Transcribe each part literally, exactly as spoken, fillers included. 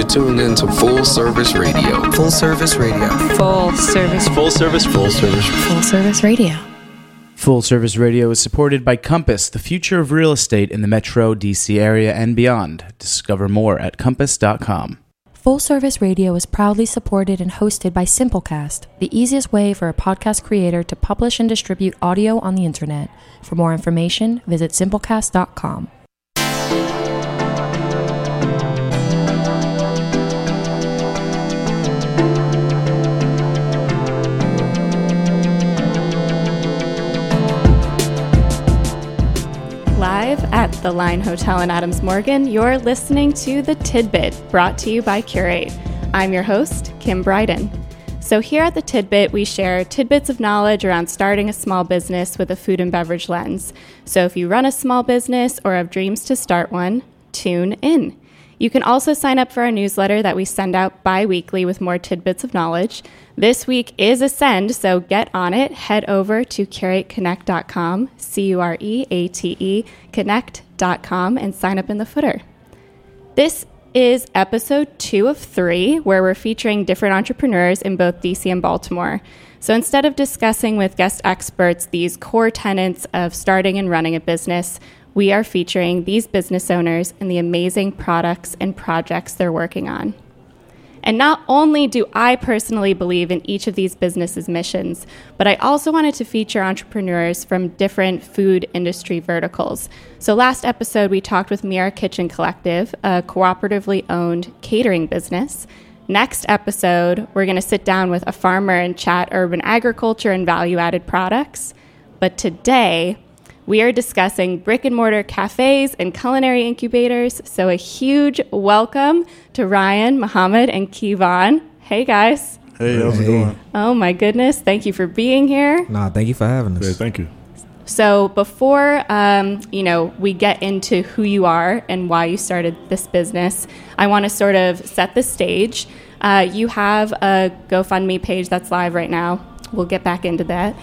You're tuned in to Full Service Radio. Full Service Radio. Full Service. Full Service. Full Service. Full Service Radio. Full Service Radio is supported by Compass, the future of real estate in the Metro D C area and beyond. Discover more at compass dot com. Full Service Radio is proudly supported and hosted by Simplecast, the easiest way for a podcast creator to publish and distribute audio on the internet. For more information, visit simplecast dot com. Live at the Line Hotel in Adams Morgan, you're listening to The Tidbit, brought to you by Curate. I'm your host, Kim Bryden. So here at The Tidbit, we share tidbits of knowledge around starting a small business with a food and beverage lens. So if you run a small business or have dreams to start one, tune in. You can also sign up for our newsletter that we send out bi-weekly with more tidbits of knowledge. This week is a send, so get on it. Head over to curate connect dot com, C U R E A T E, connect dot com, and sign up in the footer. This is episode two of three, where we're featuring different entrepreneurs in both D C and Baltimore. So instead of discussing with guest experts these core tenets of starting and running a business, we are featuring these business owners and the amazing products and projects they're working on. And not only do I personally believe in each of these businesses' missions, but I also wanted to feature entrepreneurs from different food industry verticals. So last episode, we talked with Mira Kitchen Collective, a cooperatively owned catering business. Next episode, we're going to sit down with a farmer and chat urban agriculture and value-added products. But today, we are discussing brick-and-mortar cafes and culinary incubators, so a huge welcome to Ryan, Muhammad, and Kevon. Hey, guys. Hey, how's it going? Oh, my goodness. Thank you for being here. Nah, thank you for having us. Yeah, thank you. So before, um, you know, we get into who you are and why you started this business, I want to sort of set the stage. Uh, you have a GoFundMe page that's live right now. We'll get back into that.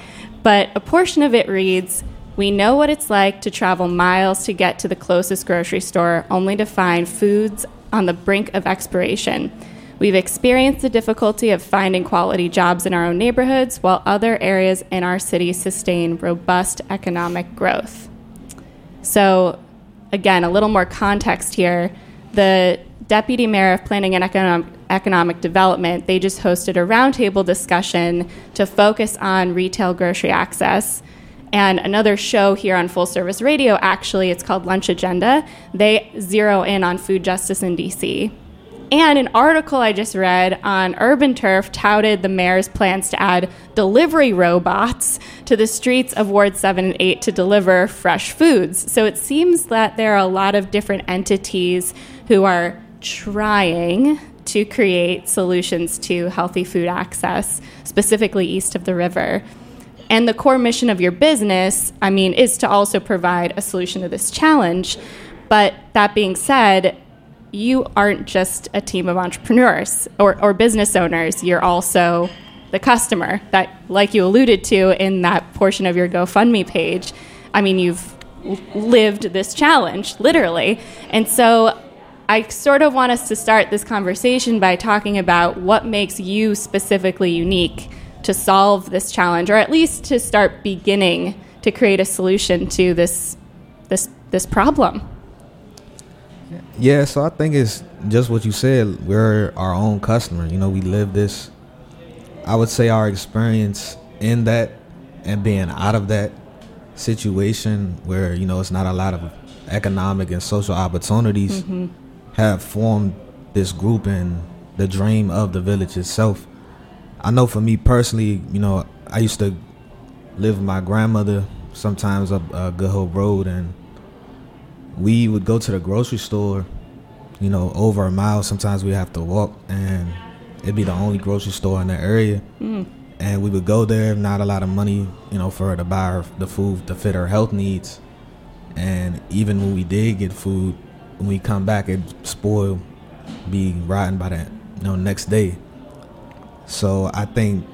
But a portion of it reads, "We know what it's like to travel miles to get to the closest grocery store, only to find foods on the brink of expiration. We've experienced the difficulty of finding quality jobs in our own neighborhoods, while other areas in our city sustain robust economic growth." So, again, a little more context here. The Deputy Mayor of Planning and Economic, Economic Development, they just hosted a roundtable discussion to focus on retail grocery access. And another show here on Full Service Radio, actually, it's called Lunch Agenda. They zero in on food justice in D C. And an article I just read on Urban Turf touted the mayor's plans to add delivery robots to the streets of Ward seven and eight to deliver fresh foods. So it seems that there are a lot of different entities who are trying to create solutions to healthy food access, specifically east of the river. And the core mission of your business, I mean, is to also provide a solution to this challenge. But that being said, you aren't just a team of entrepreneurs or, or business owners. You're also the customer that, like you alluded to in that portion of your GoFundMe page, I mean, you've lived this challenge, literally. And so I sort of want us to start this conversation by talking about what makes you specifically unique to solve this challenge, or at least to start beginning to create a solution to this this this problem. Yeah, so I think it's just what you said. We're our own customer. You know, we live this. I would say our experience in that and being out of that situation where, you know, it's not a lot of economic and social opportunities mm-hmm. have formed this group and the dream of the village itself. I know for me personally, you know, I used to live with my grandmother sometimes up uh, Good Hope Road, and we would go to the grocery store, you know, over a mile. Sometimes we have to walk, and it'd be the only grocery store in the area. Mm. And we would go there, not a lot of money, you know, for her to buy her, the food to fit her health needs. And even when we did get food, when we come back, it spoiled, be rotten by the you know, next day. So I think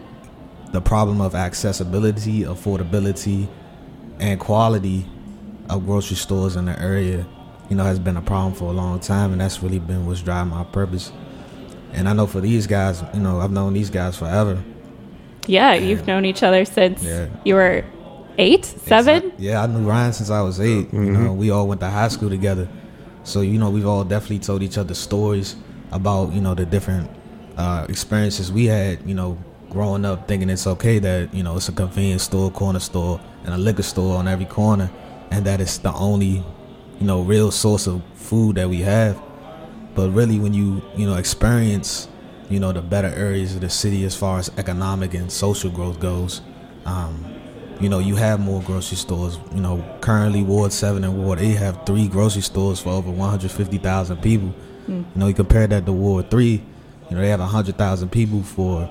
the problem of accessibility, affordability, and quality of grocery stores in the area, you know, has been a problem for a long time, and that's really been what's driving my purpose. And I know for these guys, you know, I've known these guys forever. Yeah, and you've known each other since yeah. you were eight, seven? Exactly. Yeah, I knew Ryan since I was eight. Mm-hmm. You know, we all went to high school together. So, you know, we've all definitely told each other stories about, you know, the different uh, experiences we had, you know, growing up thinking it's okay that, you know, it's a convenience store, corner store, and a liquor store on every corner, and that it's the only, you know, real source of food that we have. But really when you, you know, experience, you know, the better areas of the city as far as economic and social growth goes, um, you know, you have more grocery stores. You know, currently Ward seven and Ward eight have three grocery stores for over one hundred fifty thousand people. Mm. You know, you compare that to Ward three, you know, they have one hundred thousand people for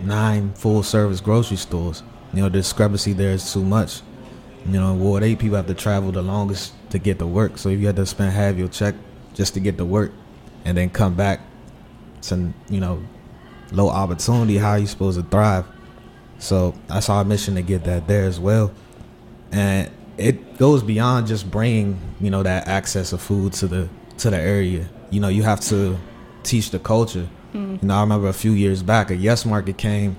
nine full-service grocery stores. You know, the discrepancy there is too much. You know, in Ward eight, people have to travel the longest to get to work. So if you had to spend half your check just to get to work and then come back to, you know, low opportunity, how are you supposed to thrive? So that's our mission to get that there as well. And it goes beyond just bringing, you know, that access of food to the to the area. You know, you have to teach the culture. Mm. You know, I remember a few years back, a Yes Market came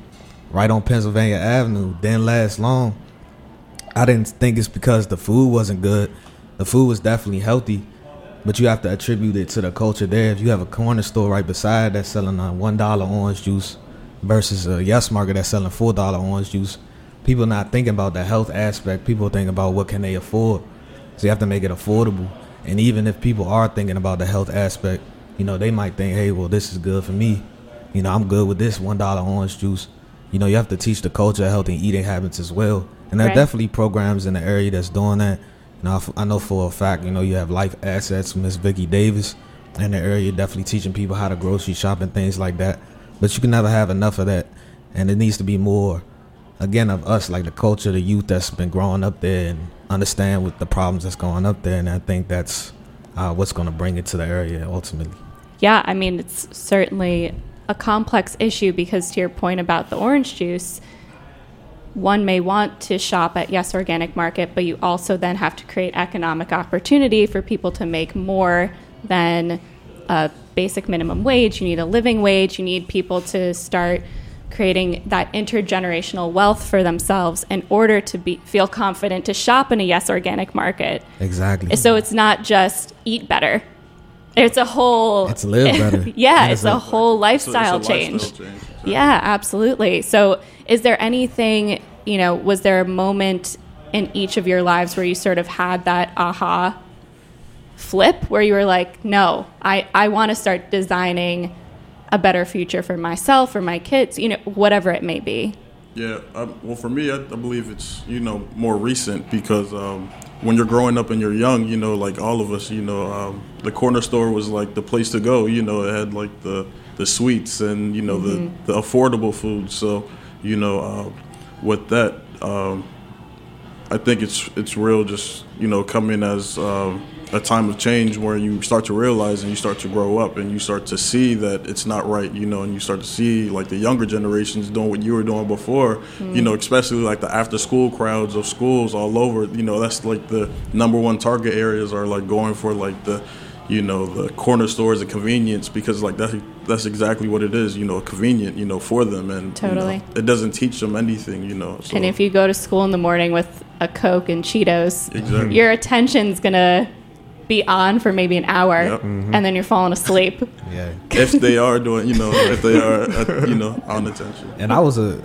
right on Pennsylvania Avenue. Didn't last long. I didn't think it's because the food wasn't good. The food was definitely healthy, but you have to attribute it to the culture there. If you have a corner store right beside that's selling a one dollar orange juice, versus a Yes Market that's selling four dollars orange juice, people not thinking about the health aspect. People think about what can they afford. So you have to make it affordable. And even if people are thinking about the health aspect, you know, they might think, hey, well, this is good for me. You know, I'm good with this one dollar orange juice. You know, you have to teach the culture of healthy eating habits as well. And there right. are definitely programs in the area that's doing that. You know, I know for a fact, you know, you have Life Assets, Miss Vicki Davis in the area, definitely teaching people how to grocery shop and things like that. But you can never have enough of that. And it needs to be more, again, of us, like the culture, the youth that's been growing up there and understand what the problems that's going up there. And I think that's uh, what's going to bring it to the area ultimately. Yeah, I mean, it's certainly a complex issue because to your point about the orange juice, one may want to shop at Yes Organic Market, but you also then have to create economic opportunity for people to make more than a basic minimum wage. You need a living wage. You need people to start creating that intergenerational wealth for themselves in order to be feel confident to shop in a Yes Organic Market. Exactly. So it's not just eat better. It's a whole... It's live better. Yeah, it's, it's a, a whole lifestyle, it's a, it's a change. Lifestyle change. Exactly. Yeah, absolutely. So is there anything, you know, was there a moment in each of your lives where you sort of had that aha flip where you were like, no, I, I want to start designing a better future for myself, for my kids, you know, whatever it may be? Yeah. I, well, for me, I, I believe it's, you know, more recent because um, when you're growing up and you're young, you know, like all of us, you know, um, the corner store was like the place to go. You know, it had like the, the sweets and, you know, mm-hmm. the, the affordable food. So, you know, uh, with that, um, I think it's it's real just, you know, coming as um, a time of change where you start to realize and you start to grow up and you start to see that it's not right, you know, and you start to see like the younger generations doing what you were doing before, mm. you know, especially like the after school crowds of schools all over, you know, that's like the number one target areas are like going for like the, you know, the corner stores and convenience because like that's, that's exactly what it is, you know, convenient, you know, for them. And totally. You know, it doesn't teach them anything, you know. So. And if you go to school in the morning with a Coke and Cheetos, exactly. your attention's going to be on for maybe an hour yep. mm-hmm. and then you're falling asleep. Yeah. If they are doing, you know, if they are, uh, you know, on attention. And I was a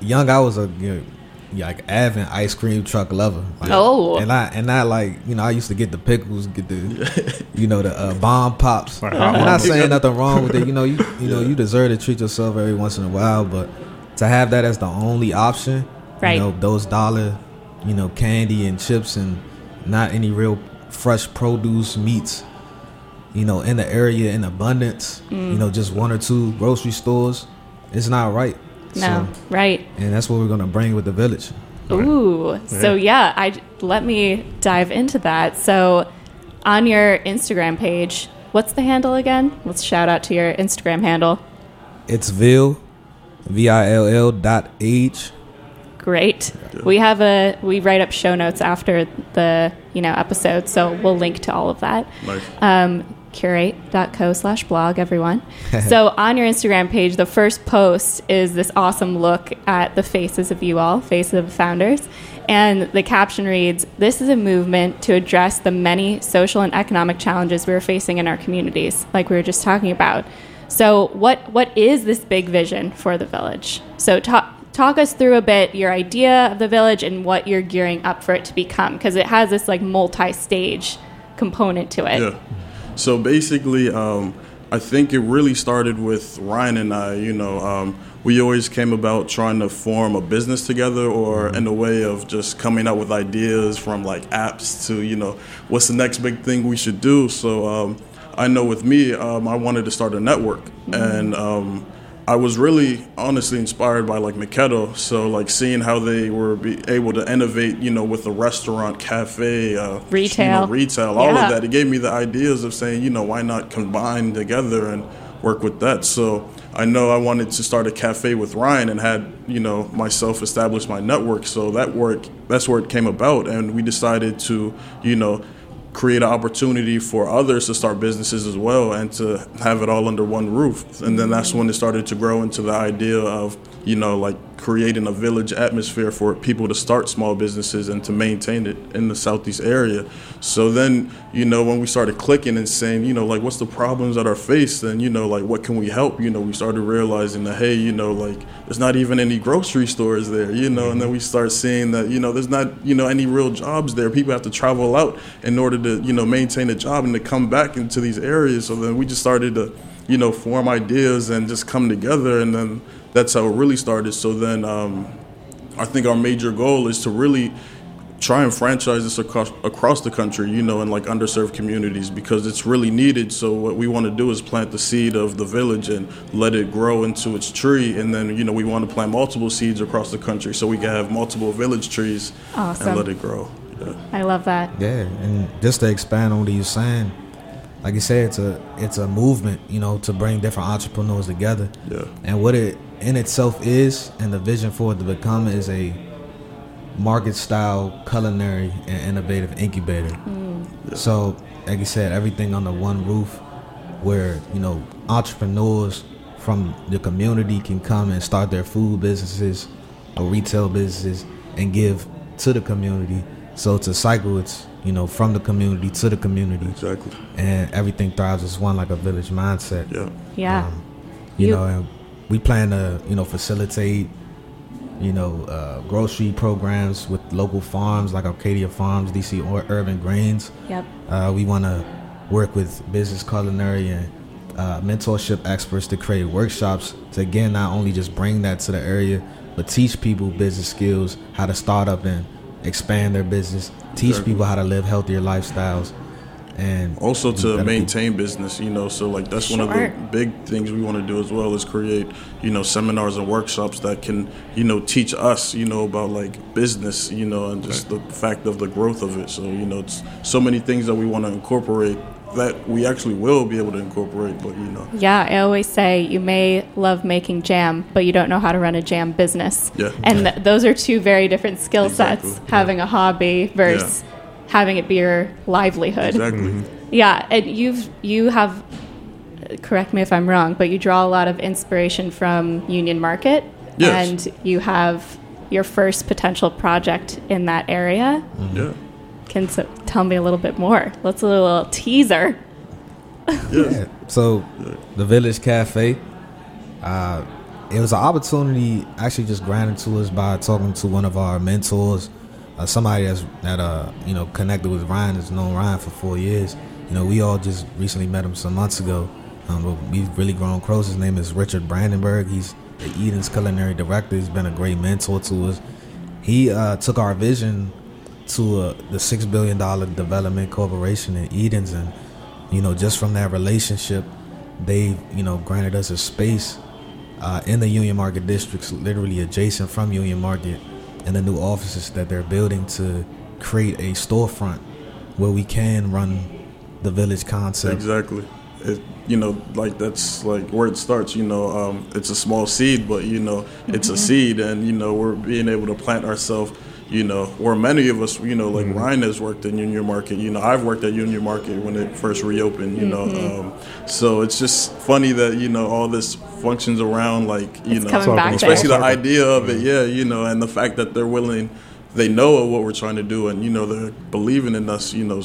young, I was a you know, like avid ice cream truck lover. Like, oh. And I, and I like, you know, I used to get the pickles, get the, you know, the uh, bomb pops. I'm not saying nothing wrong with it. You know, you, you know, yeah. you deserve to treat yourself every once in a while, but to have that as the only option, right. you know, those dollar, you know, candy and chips and not any real fresh produce, meats, you know, in the area in abundance, mm. you know, just one or two grocery stores, it's not right. No, so, right. And that's what we're going to bring with the Village. Ooh, right. So yeah, I let me dive into that. So on your Instagram page, what's the handle again? Let's shout out to your Instagram handle. It's Vill, V I L L dot age. Great. We have a we write up show notes after the you know episode, so we'll link to all of that. Nice. Um, curate dot co slash blog, everyone. So on your Instagram page, the first post is this awesome look at the faces of you all, faces of founders. And the caption reads, "This is a movement to address the many social and economic challenges we're facing in our communities," like we were just talking about. So what what is this big vision for the Village? So talk talk us through a bit your idea of the Village and what you're gearing up for it to become, because it has this like multi-stage component to it. Yeah. So basically, um, I think it really started with Ryan and I. You know, um, we always came about trying to form a business together, or in a way of just coming up with ideas from like apps to, you know, what's the next big thing we should do. So um, I know with me, um, I wanted to start a network, mm-hmm. and um, I was really honestly inspired by like Maketo. So like seeing how they were be able to innovate, you know, with the restaurant, cafe, uh, retail, you know, retail, all yeah. of that. It gave me the ideas of saying, you know, why not combine together and work with that. So I know I wanted to start a cafe with Ryan and had, you know, myself establish my network. So that work, that's where it came about. And we decided to, you know, create an opportunity for others to start businesses as well and to have it all under one roof. And then that's when it started to grow into the idea of, you know, like creating a village atmosphere for people to start small businesses and to maintain it in the Southeast area. So then, you know, when we started clicking and saying, you know, like, what's the problems that are faced? And, you know, like, what can we help? You know, we started realizing that, hey, you know, like, there's not even any grocery stores there, you know, and then we start seeing that, you know, there's not, you know, any real jobs there. People have to travel out in order to, you know, maintain a job and to come back into these areas. So then we just started to, you know, form ideas and just come together. And then that's how it really started. So then um, I think our major goal is to really try and franchise this across, across the country, you know, in like underserved communities, because it's really needed. So what we want to do is plant the seed of the Village and let it grow into its tree. And then, you know, we want to plant multiple seeds across the country so we can have multiple Village trees awesome. And let it grow. Yeah. I love that. Yeah. And just to expand on what you're saying, like you said, it's a, it's a movement, you know, to bring different entrepreneurs together. Yeah. And what it in itself is, and the vision for it to become, is a market style culinary and innovative incubator. Mm. Yeah. So like you said, everything under one roof, where, you know, entrepreneurs from the community can come and start their food businesses or retail businesses and give to the community. So it's a cycle. It's, you know, from the community to the community. Exactly. And everything thrives as one, like a village mindset. Yeah. Yeah. Um, you, you know, and we plan to, you know, facilitate, you know, uh, grocery programs with local farms like Arcadia Farms, D C or Urban Greens. Yep. Uh, we want to work with business, culinary, and uh, mentorship experts to create workshops to, again, not only just bring that to the area, but teach people business skills, how to start up and expand their business, teach exactly. people how to live healthier lifestyles, and also to maintain people. business, you know. So like that's sure. one of the big things we want to do as well, is create, you know, seminars and workshops that can, you know, teach us, you know, about like business, you know, and just right. the fact of the growth of it. So, you know, it's so many things that we want to incorporate that we actually will be able to incorporate, but you know. Yeah, I always say you may love making jam, but you don't know how to run a jam business. Yeah. And th- those are two very different skill exactly. sets, having yeah. a hobby versus yeah. having it be your livelihood. Exactly. Mm-hmm. Yeah, and you've, you have, correct me if I'm wrong, but you draw a lot of inspiration from Union Market. Yes. And you have your first potential project in that area. Mm-hmm. Yeah. Can so, tell me a little bit more. Let's do a little teaser. Yeah. So, the Village Cafe, uh, it was an opportunity actually just granted to us by talking to one of our mentors, uh, somebody that's that uh you know connected with Ryan, has known Ryan for four years. You know, we all just recently met him some months ago, um, but we've really grown close. His name is Richard Brandenburg. He's the Edens culinary director. He's been a great mentor to us. He uh, took our vision to a, the six billion dollar development corporation in Edens, and you know, just from that relationship, they, you know, granted us a space uh, in the Union Market districts, literally adjacent from Union Market, and the new offices that they're building to create a storefront where we can run the village concept. Exactly. It, you know, like that's like where it starts, you know, um, it's a small seed, but you know, it's mm-hmm. a seed, and you know, we're being able to plant ourselves, you know, or many of us, you know, like mm-hmm. Ryan has worked in Union Market. You know, I've worked at Union Market when it first reopened, you mm-hmm. know. Um, so it's just funny that, you know, all this functions around, like, you it's know, coming back especially there. The idea of it, yeah, you know, and the fact that they're willing, they know what we're trying to do, and, you know, they're believing in us, you know,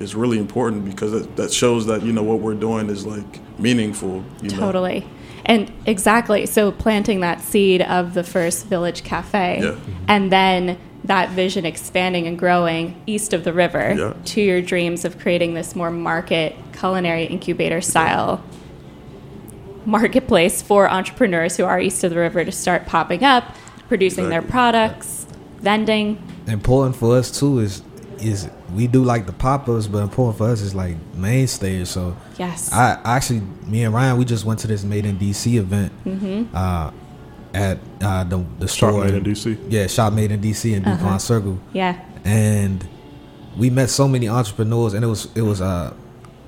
is really important, because that, that shows that, you know, what we're doing is, like, meaningful. You totally. Know? And exactly. So planting that seed of the first Village Cafe, yeah. and then that vision expanding and growing east of the river yeah. to your dreams of creating this more market culinary incubator style yeah. marketplace for entrepreneurs who are east of the river to start popping up, producing exactly. their products, vending. Important for us too is is we do like the pop-ups, but important for us is like main stage. So yes, I actually, me and Ryan, we just went to this Made in D C event. Mm-hmm. Uh, at uh, the, the store. Shop Made in D C? Yeah, Shop Made in D C in DuPont uh-huh. Circle. Yeah. And we met so many entrepreneurs, and it was it was uh,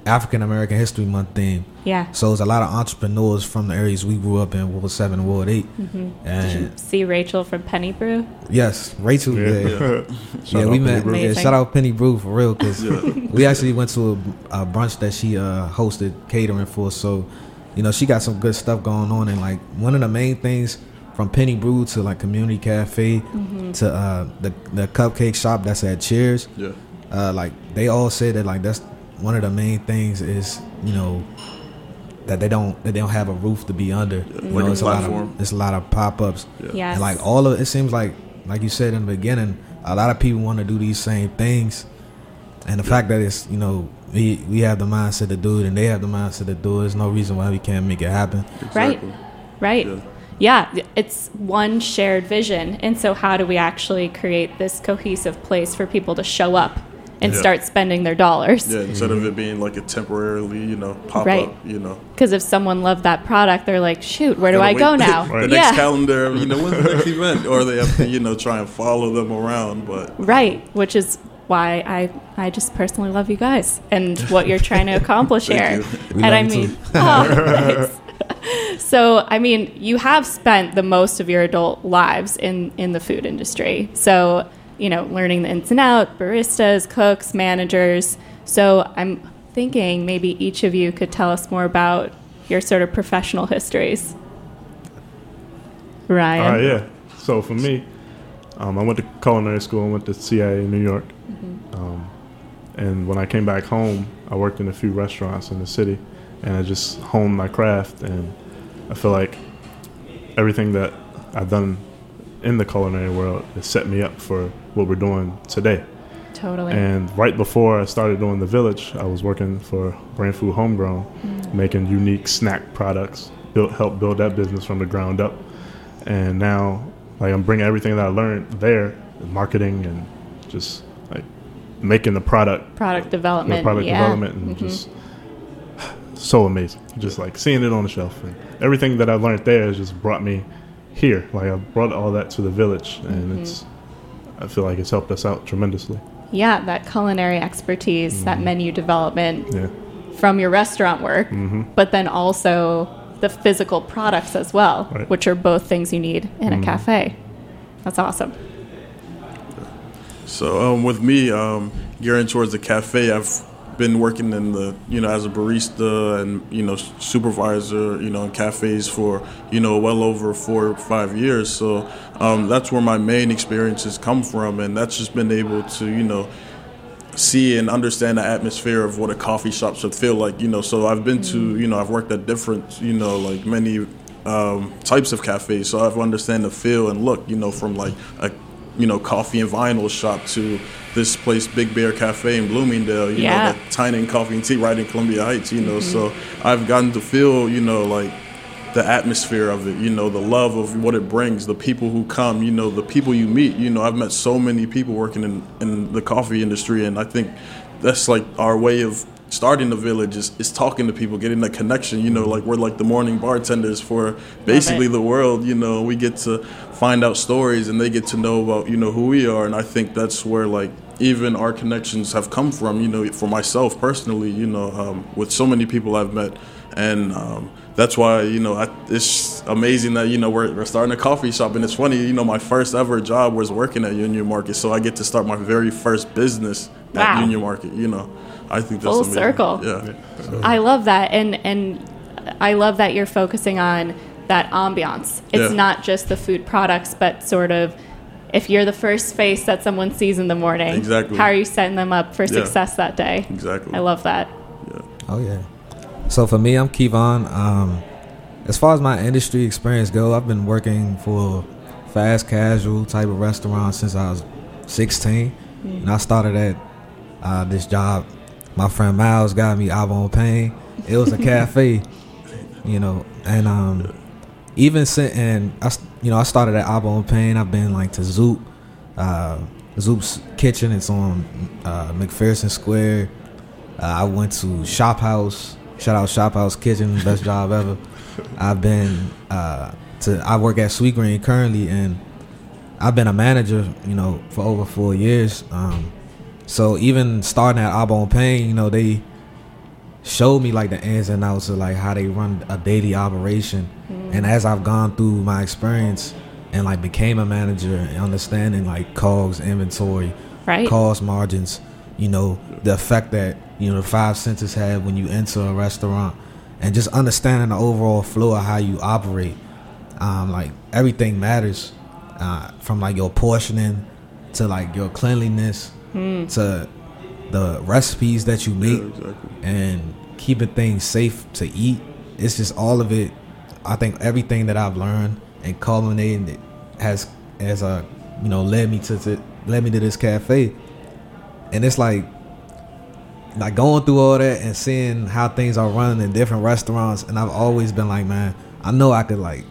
African American History Month theme. Yeah. So it was a lot of entrepreneurs from the areas we grew up in, World seven and World eight. Mm-hmm. And did you see Rachel from Penny Brew? Yes, Rachel. Yeah, yeah. yeah we met. Yeah, shout out Penny Brew for real, because yeah. we actually went to a, a brunch that she uh, hosted catering for. So, you know, she got some good stuff going on, and like one of the main things. From Penny Brew to like Community Cafe mm-hmm. to uh, the the cupcake shop that's at Cheers, yeah, uh, like they all say that like that's one of the main things is, you know, that they don't that they don't have a roof to be under. Yeah. You like know, it's a, a lot of it's a lot of pop ups. Yeah, yes. And like all of it seems like like you said in the beginning, a lot of people want to do these same things, and the yeah. fact that it's, you know, we we have the mindset to do it and they have the mindset to do it. There's no reason why we can't make it happen. Exactly. Right, right. Yeah. Yeah, it's one shared vision. And so how do we actually create this cohesive place for people to show up and yeah. start spending their dollars? Yeah, instead mm-hmm. of it being like a temporarily, you know, pop-up, right. you know. Because if someone loved that product, they're like, shoot, where do I wait. go now? The yeah. next calendar, you know, when's the next event? Or they have to, you know, try and follow them around. But Right, which is why I, I just personally love you guys and what you're trying to accomplish here. And I mean, oh, thanks. So, I mean, you have spent the most of your adult lives in, in the food industry. So, you know, learning the ins and outs, baristas, cooks, managers. So I'm thinking maybe each of you could tell us more about your sort of professional histories. Ryan. Uh, yeah. So for me, um, I went to culinary school. I went to C I A in New York. Mm-hmm. Um, and when I came back home, I worked in a few restaurants in the city. And I just honed my craft, and I feel like everything that I've done in the culinary world has set me up for what we're doing today. Totally. And right before I started doing The Village, I was working for Brand Food Homegrown, mm. making unique snack products, built, helped build that business from the ground up. And now, like, I'm bringing everything that I learned there, marketing and just like making the product. Product development. Product yeah. development and mm-hmm. just... so amazing, just like seeing it on the shelf, and everything that I learned there has just brought me here. Like, I brought all that to The Village, and mm-hmm. it's I feel like it's helped us out tremendously. Yeah, that culinary expertise, mm-hmm. that menu development yeah. from your restaurant work, mm-hmm. but then also the physical products as well, right. which are both things you need in mm-hmm. a cafe. That's awesome. So um, with me, um, gearing towards the cafe, I've been working in the, you know, as a barista and, you know, supervisor, you know, in cafes for, you know, well over four or five years. So um, that's where my main experiences come from. And that's just been able to, you know, see and understand the atmosphere of what a coffee shop should feel like, you know. So I've been to, you know, I've worked at different, you know, like many um, types of cafes. So I've understand the feel and look, you know, from like a, you know, coffee and vinyl shop to this place, Big Bear Cafe in Bloomingdale, you yeah. know, that Tiny Coffee and Tea right in Columbia Heights, you know, mm-hmm. so I've gotten to feel, you know, like the atmosphere of it, you know, the love of what it brings, the people who come, you know, the people you meet, you know, I've met so many people working in, in the coffee industry, and I think that's like our way of starting The Village is, is talking to people, getting that connection, you know, like we're like the morning bartenders for basically the world, you know, we get to find out stories and they get to know about, you know, who we are. And I think that's where like even our connections have come from, you know, for myself personally, you know, um, with so many people I've met. And um, that's why, you know, I, it's amazing that, you know, we're, we're starting a coffee shop. And it's funny, you know, my first ever job was working at Union Market. So I get to start my very first business wow. at Union Market, you know. I think that's full amazing. Circle. Yeah. So. I love that. And, and I love that you're focusing on that ambiance. It's yeah. not just the food products, but sort of if you're the first face that someone sees in the morning, exactly. how are you setting them up for yeah. success that day? Exactly. I love that. Yeah. Oh, yeah. So for me, I'm Kevon. Um, as far as my industry experience go, I've been working for fast casual type of restaurants since I was sixteen. Mm-hmm. And I started at uh, this job. My friend Miles got me Au Bon Pain. It was a cafe, you know, and um, even since, and I, you know, I started at Au Bon Pain. I've been like to Zoup, uh, Zoup's Kitchen. It's on uh, McPherson Square. Uh, I went to Shop House. Shout out Shop House Kitchen, best job ever. I've been uh, to. I work at Sweetgreen currently, and I've been a manager, you know, for over four years. Um, so even starting at Au Bon Pain, you know, they showed me like the ins and outs of like how they run a daily operation. Mm. And as I've gone through my experience and like became a manager and understanding like C O G S, inventory, right. cost margins, you know, the effect that, you know, the five senses have when you enter a restaurant, and just understanding the overall flow of how you operate. Um, like everything matters, uh, from like your portioning to like your cleanliness mm. to the recipes that you make yeah, exactly. and keeping things safe to eat. It's just all of it. I think everything that I've learned and culminating it has, as a, you know, led me to, to led me to this cafe. And it's like, like going through all that and seeing how things are running in different restaurants, and I've always been like, man, I know I could like,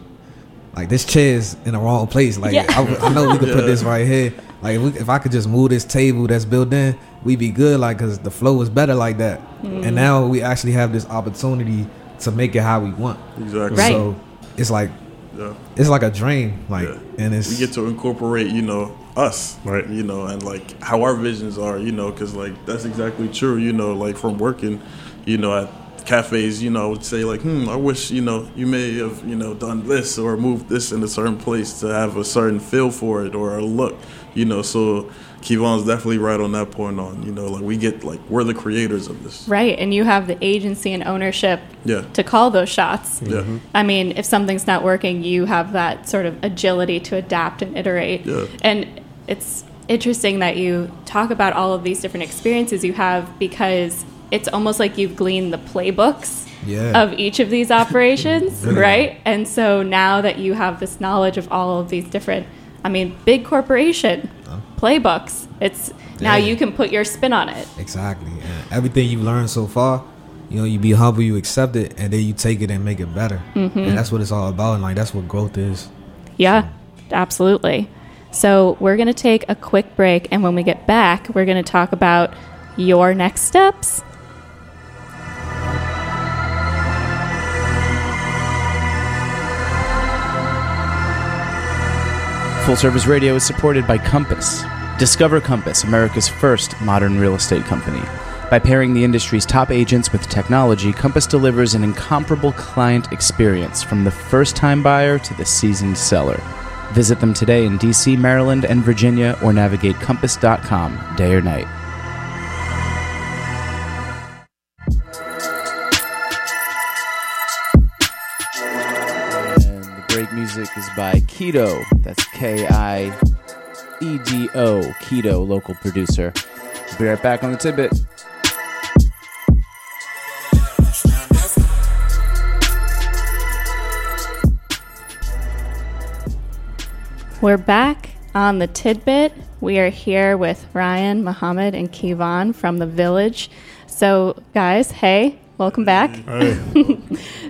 like this chair's in the wrong place. Like yeah. I, I know we could yeah. put this right here. Like if, we, if I could just move this table that's built in, we'd be good. Like because the flow is better like that. Mm. And now we actually have this opportunity to make it how we want. Exactly. Right. So it's like, yeah. it's like a dream. Like yeah. and it's we get to incorporate, you know. Us, right? You know, and like how our visions are, you know, because like that's exactly true, you know, like from working, you know, at cafes, you know, I would say like, hmm, I wish, you know, you may have, you know, done this or moved this in a certain place to have a certain feel for it or a look, you know. So Kevon's definitely right on that point on, you know, like we get like we're the creators of this, right? And you have the agency and ownership, yeah, to call those shots. Yeah, mm-hmm. I mean, if something's not working, you have that sort of agility to adapt and iterate, yeah, and. It's interesting that you talk about all of these different experiences you have, because it's almost like you've gleaned the playbooks yeah. of each of these operations, really? Right? And so now that you have this knowledge of all of these different, I mean, big corporation huh? playbooks, it's yeah. now you can put your spin on it. Exactly. And everything you've learned so far, you know, you be humble, you accept it, and then you take it and make it better. Mm-hmm. And that's what it's all about. And like, that's what growth is. Yeah, so. Absolutely. So we're going to take a quick break, and when we get back, we're going to talk about your next steps. Full Service Radio is supported by Compass. Discover Compass, America's first modern real estate company. By pairing the industry's top agents with technology, Compass delivers an incomparable client experience from the first-time buyer to the seasoned seller. Visit them today in D C, Maryland, and Virginia, or navigate compass dot com day or night. And the great music is by Kido. That's K I E D O, Kido, local producer. We'll be right back on The Tidbit. We're back on The Tidbit. We are here with Ryan, Muhammad, and Kevon from The Village. So, guys, hey, welcome back. Hey.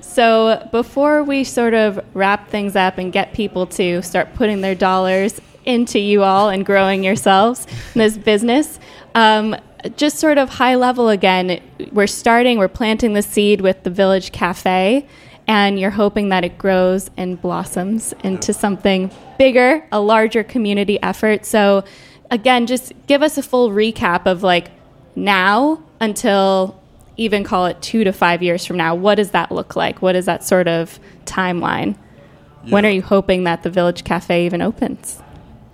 So, before we sort of wrap things up and get people to start putting their dollars into you all and growing yourselves in this business, um, just sort of high level again, we're starting, we're planting the seed with The Village Cafe. And you're hoping that it grows and blossoms into something bigger, a larger community effort. So, again, just give us a full recap of like now until even call it two to five years from now, what does that look like? What is that sort of timeline? Yeah. When are you hoping that the Village Cafe even opens?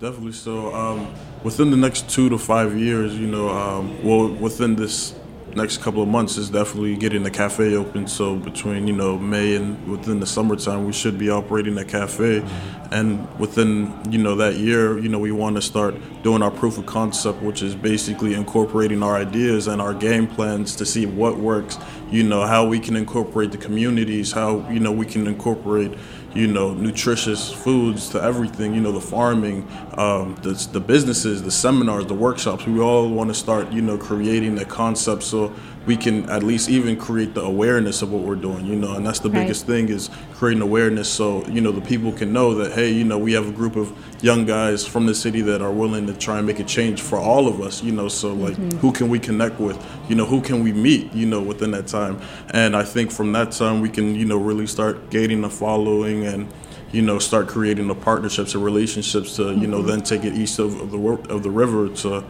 Definitely. So um, within the next two to five years, you know, um, well, within this next couple of months is definitely getting the cafe open. So between, you know, May and within the summertime, we should be operating the cafe. Mm-hmm. And within, you know, that year, you know, we want to start doing our proof of concept, which is basically incorporating our ideas and our game plans to see what works, you know, how we can incorporate the communities, how, you know, we can incorporate, you know, nutritious foods to everything, you know, the farming, um, the, the businesses, the seminars, the workshops. We all want to start, you know, creating the concept so we can at least even create the awareness of what we're doing, you know, and that's the right. biggest thing is creating awareness so, you know, the people can know that, hey, you know, we have a group of young guys from the city that are willing to try and make a change for all of us, you know, so like mm-hmm. who can we connect with, you know, who can we meet, you know, within that time. And I think from that time we can, you know, really start gaining a following and, you know, start creating the partnerships and relationships to, mm-hmm. you know, then take it east of, of the of the river to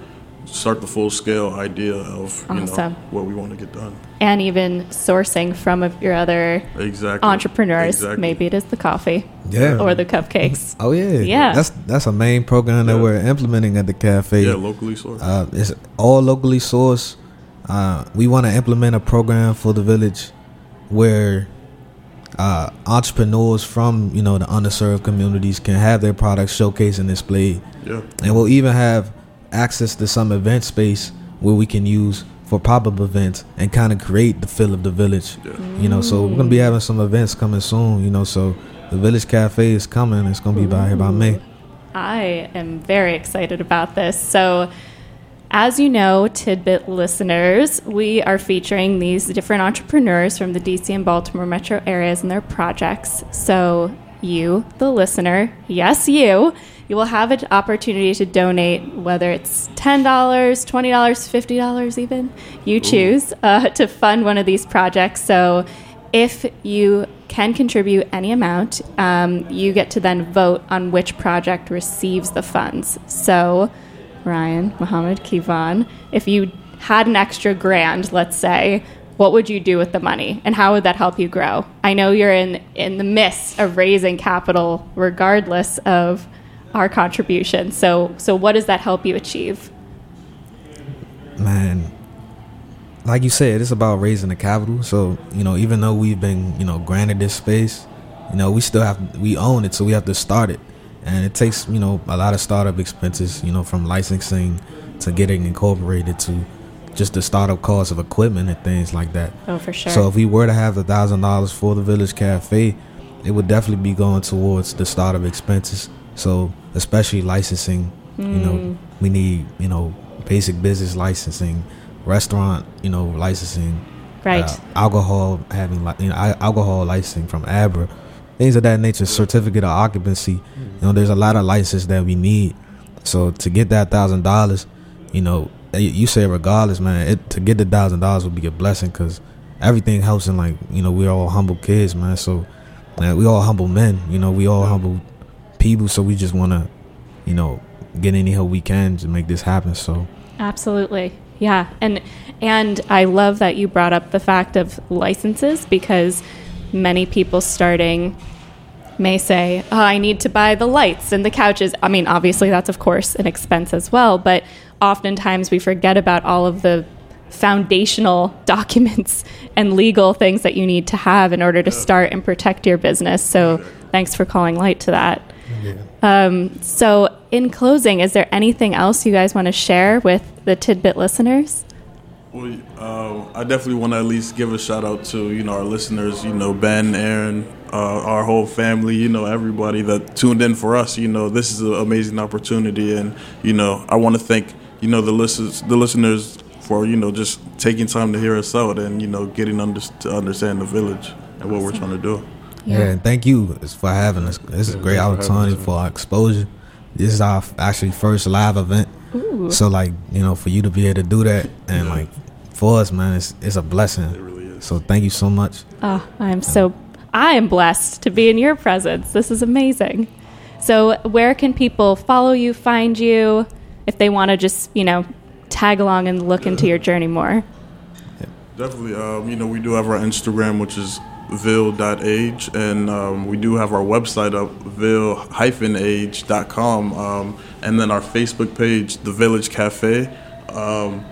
start the full-scale idea of you awesome. know what we want to get done. And even sourcing from of your other exactly. entrepreneurs. Exactly. Maybe it is the coffee yeah. or the cupcakes. Oh, yeah. Yeah. That's that's a main program yeah. that we're implementing at the cafe. Yeah, locally sourced. Uh, it's all locally sourced. Uh, we want to implement a program for the village where uh, entrepreneurs from, you know, the underserved communities can have their products showcased and displayed. Yeah. And we'll even have access to some event space where we can use for pop-up events and kind of create the feel of the village. Yeah. You know, so we're gonna be having some events coming soon, you know, so the Village Cafe is coming. It's gonna be by here by May. I am very excited about this. So as you know, Tidbit listeners, we are featuring these different entrepreneurs from the D C and Baltimore metro areas and their projects. So you, the listener, yes, you You will have an opportunity to donate, whether it's ten dollars, twenty dollars, fifty dollars even, you choose uh, to fund one of these projects. So if you can contribute any amount, um, you get to then vote on which project receives the funds. So Ryan, Muhammad, Kevon, if you had an extra grand, let's say, what would you do with the money and how would that help you grow? I know you're in, in the midst of raising capital regardless of our contribution. So, so what does that help you achieve? Man, like you said, it's about raising the capital. So, you know, even though we've been, you know, granted this space, you know, we still have, we own it. So we have to start it. And it takes, you know, a lot of startup expenses, you know, from licensing to getting incorporated to just the startup costs of equipment and things like that. Oh, for sure. So if we were to have the thousand dollars for the Village Cafe, it would definitely be going towards the startup expenses. So especially licensing, you know, mm. we need, you know, basic business licensing, restaurant, you know, licensing, right? Uh, alcohol having, you know, alcohol licensing from A B R A, things of that nature. Certificate of occupancy, you know, there's a lot of licenses that we need. So to get that thousand dollars, you know, you say regardless, man, it, to get the thousand dollars would be a blessing because everything helps. And like, you know, we're all humble kids, man. So man, we all humble men. You know, we all humble. people, so we just want to, you know, get any help we can to make this happen. So absolutely, yeah, and and I love that you brought up the fact of licenses because many people starting may say, "Oh, I need to buy the lights and the couches." I mean, obviously, that's of course an expense as well, but oftentimes we forget about all of the foundational documents and legal things that you need to have in order to start and protect your business. So, thanks for calling light to that. Yeah. Um, so in closing, is there anything else you guys want to share with the Tidbit listeners? Well, uh, I definitely want to at least give a shout out to, you know, our listeners, you know, Ben, Aaron, uh, our whole family, you know, everybody that tuned in for us. You know, this is an amazing opportunity. And, you know, I want to thank, you know, the listeners, the listeners for, you know, just taking time to hear us out and, you know, getting under- to understand the village and what awesome. we're trying to do. Yeah. yeah, and thank you for having us. This is a great opportunity for our exposure. This is our actually first live event. Ooh. So, like, you know, for you to be able to do that and, yeah. like, for us, man, it's, it's a blessing. It really is. So thank you so much. Oh, I'm so – I am blessed to be in your presence. This is amazing. So where can people follow you, find you, if they want to just, you know, tag along and look into your journey more? Definitely. Um, you know, we do have our Instagram, which is Vill dot age, and um, we do have our website up, Vill dash age dot com, um, and then our Facebook page, The Village Cafe. Um,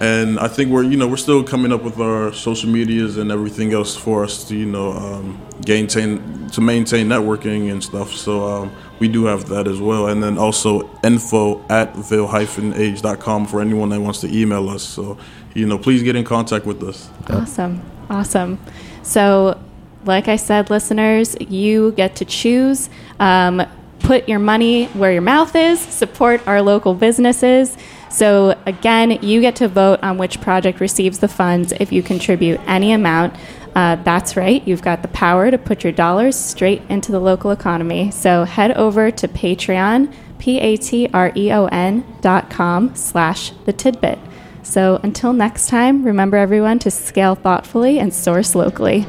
and I think we're, you know, we're still coming up with our social medias and everything else for us to, you know, um, gain tain, to maintain networking and stuff. So um, we do have that as well. And then also info at Vill dash age dot com for anyone that wants to email us. So, you know, please get in contact with us. Awesome. Awesome. So, like I said, listeners, you get to choose. Um, put your money where your mouth is. Support our local businesses. So, again, you get to vote on which project receives the funds if you contribute any amount. Uh, that's right. You've got the power to put your dollars straight into the local economy. So head over to Patreon, P-A-T-R-E-O-N dot com slash the tidbit. So until next time, remember everyone to scale thoughtfully and source locally.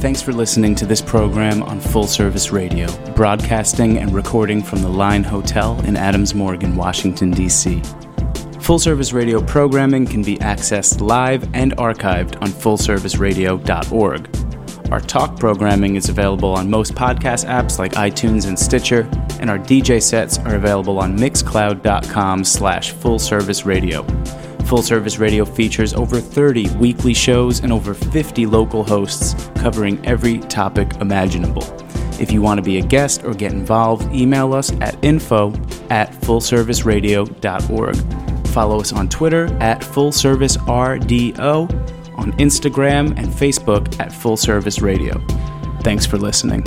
Thanks for listening to this program on Full Service Radio, broadcasting and recording from the Line Hotel in Adams Morgan, Washington, D C Full Service Radio programming can be accessed live and archived on full service radio dot org. Our talk programming is available on most podcast apps like iTunes and Stitcher, and our D J sets are available on mixcloud.com slash Full Service Radio. Full Service Radio features over thirty weekly shows and over fifty local hosts covering every topic imaginable. If you want to be a guest or get involved, email us at info at full service radio dot org. Follow us on Twitter at full service R D O, on Instagram and Facebook at Full Service Radio. Thanks for listening.